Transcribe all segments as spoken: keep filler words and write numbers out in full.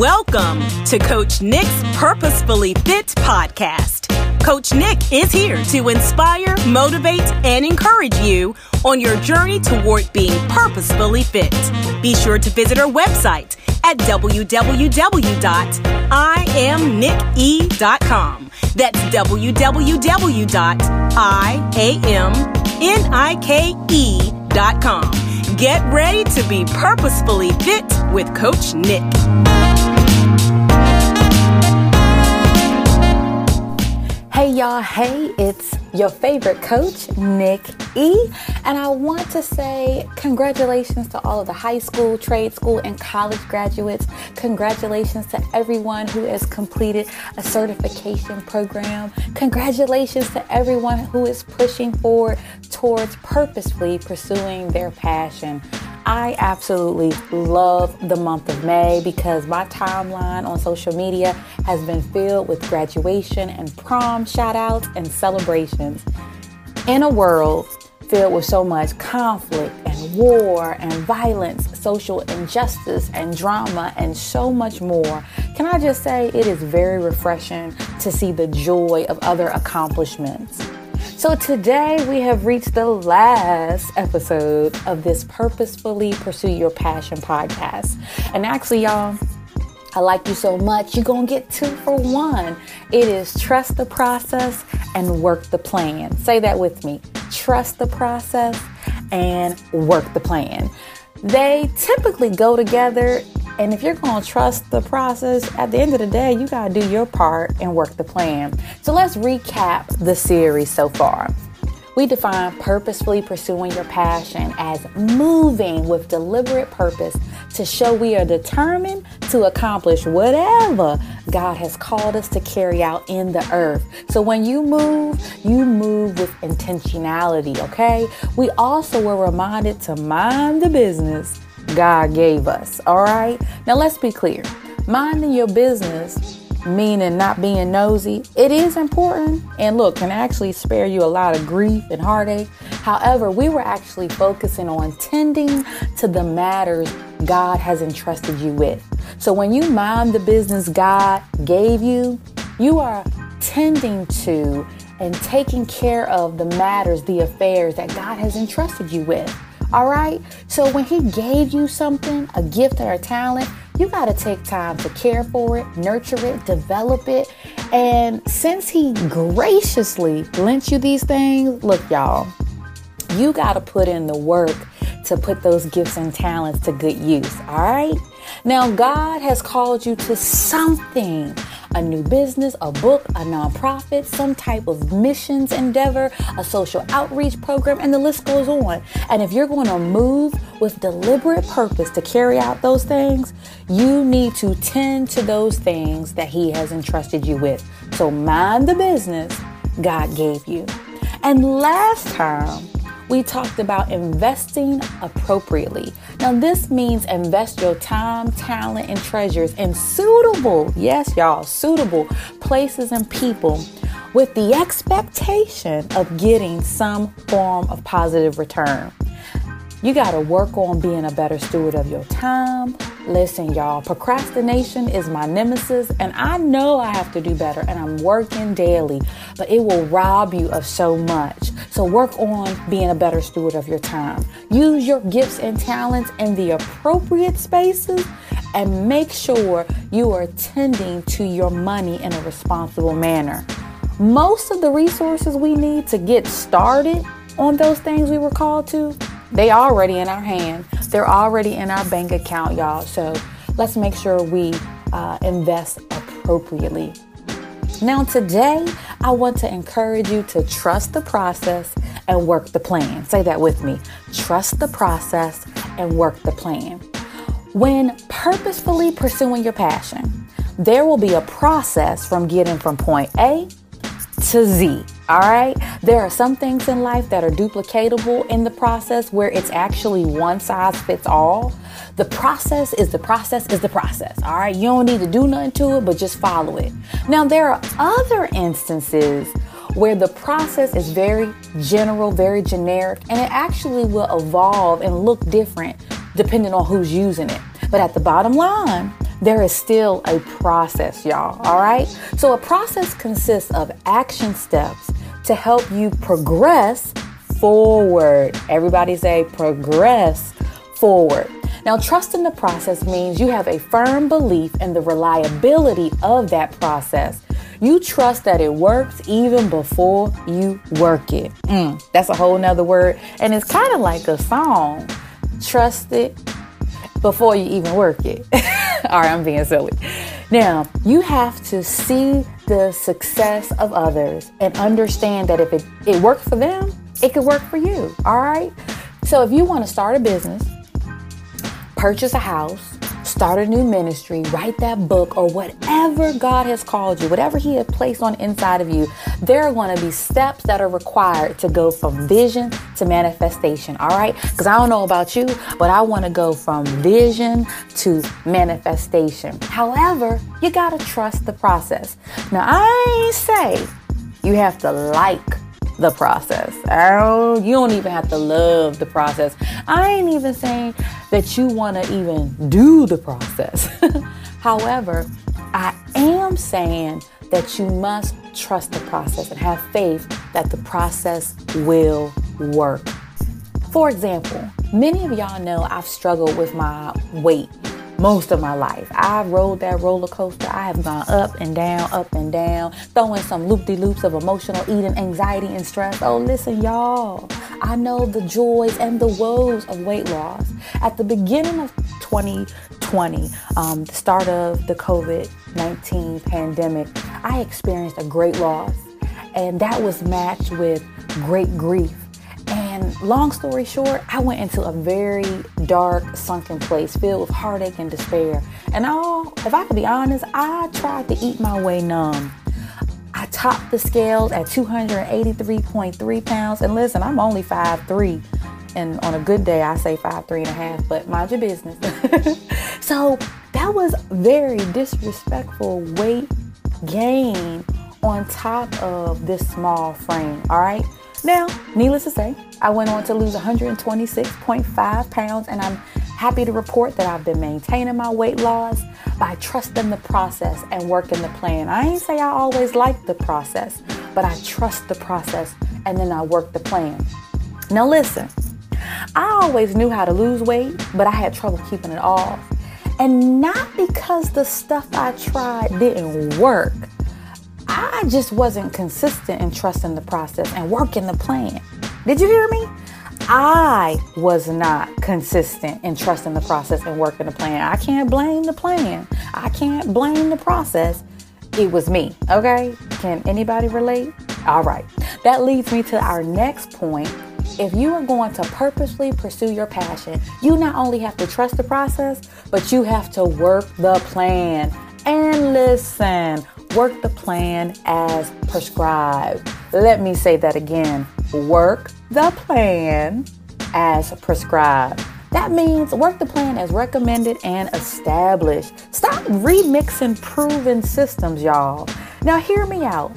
Welcome to Coach Nike's Purposefully Fit Podcast. Coach Nike is here to inspire, motivate, and encourage you on your journey toward being purposefully fit. Be sure to visit our website at w w w dot i am nike dot com. That's w w w dot i am nike dot com. Get ready to be purposefully fit with Coach Nike. Hey y'all, hey, it's your favorite coach, Nike E. And I want to say congratulations to all of the high school, trade school, and college graduates. Congratulations to everyone who has completed a certification program. Congratulations to everyone who is pushing forward towards purposefully pursuing their passion. I absolutely love the month of May because my timeline on social media has been filled with graduation and prom shout outs and celebrations. In a world filled with so much conflict and war and violence, social injustice and drama and so much more, can I just say it is very refreshing to see the joy of other accomplishments. So today we have reached the last episode of this Purposefully Pursue Your Passion podcast. And actually, y'all, I like you so much, you're going to get two for one. It is trust the process and work the plan. Say that with me. Trust the process and work the plan. They typically go together. And if you're going to trust the process, at the end of the day, you got to do your part and work the plan. So let's recap the series so far. We define purposefully pursuing your passion as moving with deliberate purpose to show we are determined to accomplish whatever God has called us to carry out in the earth. So when you move, you move with intentionality, okay? We also were reminded to mind the business God gave us, all right? Now let's be clear. Minding your business, meaning not being nosy, it is important and look, can actually spare you a lot of grief and heartache. However, we were actually focusing on tending to the matters God has entrusted you with. So when you mind the business God gave you, you are tending to and taking care of the matters, the affairs that God has entrusted you with. All right. So when he gave you something, a gift or a talent, you got to take time to care for it, nurture it, develop it. And since he graciously lent you these things, look, y'all, you got to put in the work to put those gifts and talents to good use. All right. Now, God has called you to something. A new business, a book, a nonprofit, some type of missions endeavor, a social outreach program, and the list goes on. And if you're going to move with deliberate purpose to carry out those things, you need to tend to those things that he has entrusted you with. So mind the business God gave you. And last time, we talked about investing appropriately. Now this means invest your time, talent, and treasures in suitable, yes y'all, suitable places and people with the expectation of getting some form of positive return. You gotta work on being a better steward of your time. Listen, y'all, procrastination is my nemesis, and I know I have to do better, and I'm working daily, but it will rob you of so much. So work on being a better steward of your time. Use your gifts and talents in the appropriate spaces, and make sure you are tending to your money in a responsible manner. Most of the resources we need to get started on those things we were called to, they already in our hand. They're already in our bank account, y'all. So let's make sure we uh, invest appropriately. Now, today, I want to encourage you to trust the process and work the plan. Say that with me. Trust the process and work the plan. When purposefully pursuing your passion, there will be a process from getting from point A to Z. All right. There are some things in life that are duplicatable in the process where it's actually one size fits all. The process is the process is the process. All right. You don't need to do nothing to it, but just follow it. Now, there are other instances where the process is very general, very generic, and it actually will evolve and look different depending on who's using it. But at the bottom line, there is still a process, y'all. All right. So a process consists of action steps to help you progress forward. Everybody say progress forward. Now, trust in the process means you have a firm belief in the reliability of that process. You trust that it works even before you work it. Mm, that's a whole nother word. And it's kind of like a song. Trust it before you even work it. All right, I'm being silly. Now, you have to see the success of others and understand that if it, it worked for them, it could work for you. All right. So if you want to start a business, purchase a house, start a new ministry, write that book, or whatever God has called you, whatever He has placed on inside of you, there are going to be steps that are required to go from vision to manifestation. All right. Because I don't know about you, but I want to go from vision to manifestation. However, you got to trust the process. Now, I ain't say you have to like the process. I don't, you don't even have to love the process. I ain't even saying that you want to even do the process. However, I am saying that you must trust the process and have faith that the process will work. For example, many of y'all know I've struggled with my weight most of my life. I rode that roller coaster. I have gone up and down, up and down, throwing some loop-de-loops of emotional eating, anxiety, and stress. Oh, listen, y'all. I know the joys and the woes of weight loss. At the beginning of twenty twenty, um, the start of the covid nineteen pandemic, I experienced a great loss, and that was matched with great grief. And long story short, I went into a very dark, sunken place filled with heartache and despair. And all, if I could be honest, I tried to eat my way numb. I topped the scales at two hundred eighty-three point three pounds. And listen, I'm only five three. And on a good day, I say five three and a half, but mind your business. So that was very disrespectful weight gain on top of this small frame, all right? Now, needless to say, I went on to lose one hundred twenty-six point five pounds, and I'm happy to report that I've been maintaining my weight loss by trusting the process and working the plan. I ain't say I always like the process, but I trust the process and then I work the plan. Now listen, I always knew how to lose weight, but I had trouble keeping it off. And not because the stuff I tried didn't work. I just wasn't consistent in trusting the process and working the plan. Did you hear me? I was not consistent in trusting the process and working the plan. I can't blame the plan. I can't blame the process. It was me. Okay? Can anybody relate? All right. That leads me to our next point. If you are going to purposely pursue your passion, you not only have to trust the process, but you have to work the plan. And listen, work the plan as prescribed. Let me say that again. Work the plan as prescribed. That means work the plan as recommended and established. Stop remixing proven systems, y'all. Now, hear me out.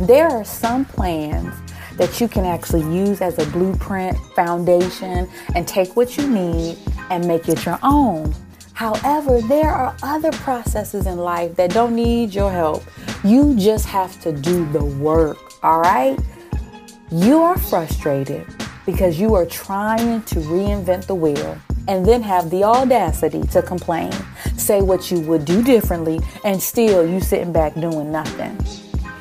There are some plans that you can actually use as a blueprint, foundation, and take what you need and make it your own. However, there are other processes in life that don't need your help. You just have to do the work, all right? You are frustrated because you are trying to reinvent the wheel and then have the audacity to complain, say what you would do differently, and still you sitting back doing nothing.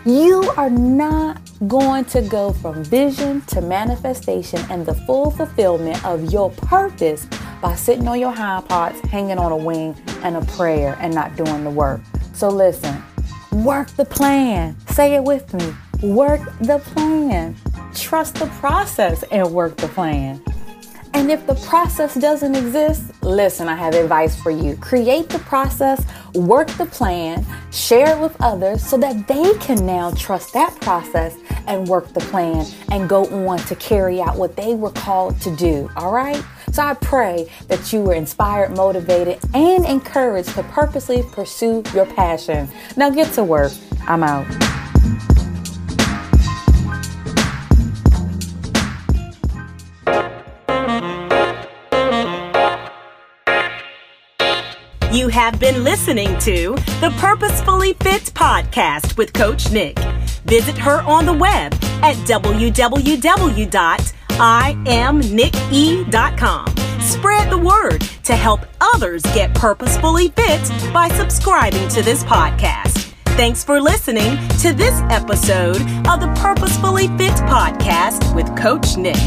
You are not going to go from vision to manifestation and the full fulfillment of your purpose by sitting on your hind parts, hanging on a wing and a prayer and not doing the work. So listen, work the plan. Say it with me. Work the plan. Trust the process and work the plan. And if the process doesn't exist, listen, I have advice for you. Create the process, work the plan, share it with others so that they can now trust that process and work the plan and go on to carry out what they were called to do, all right? So I pray that you were inspired, motivated, and encouraged to purposely pursue your passion. Now get to work. I'm out. You have been listening to the Purposefully Fit Podcast with Coach Nick. Visit her on the web at w w w dot i am nike dot com. Spread the word to help others get purposefully fit by subscribing to this podcast. Thanks for listening to this episode of the Purposefully Fit Podcast with Coach Nick.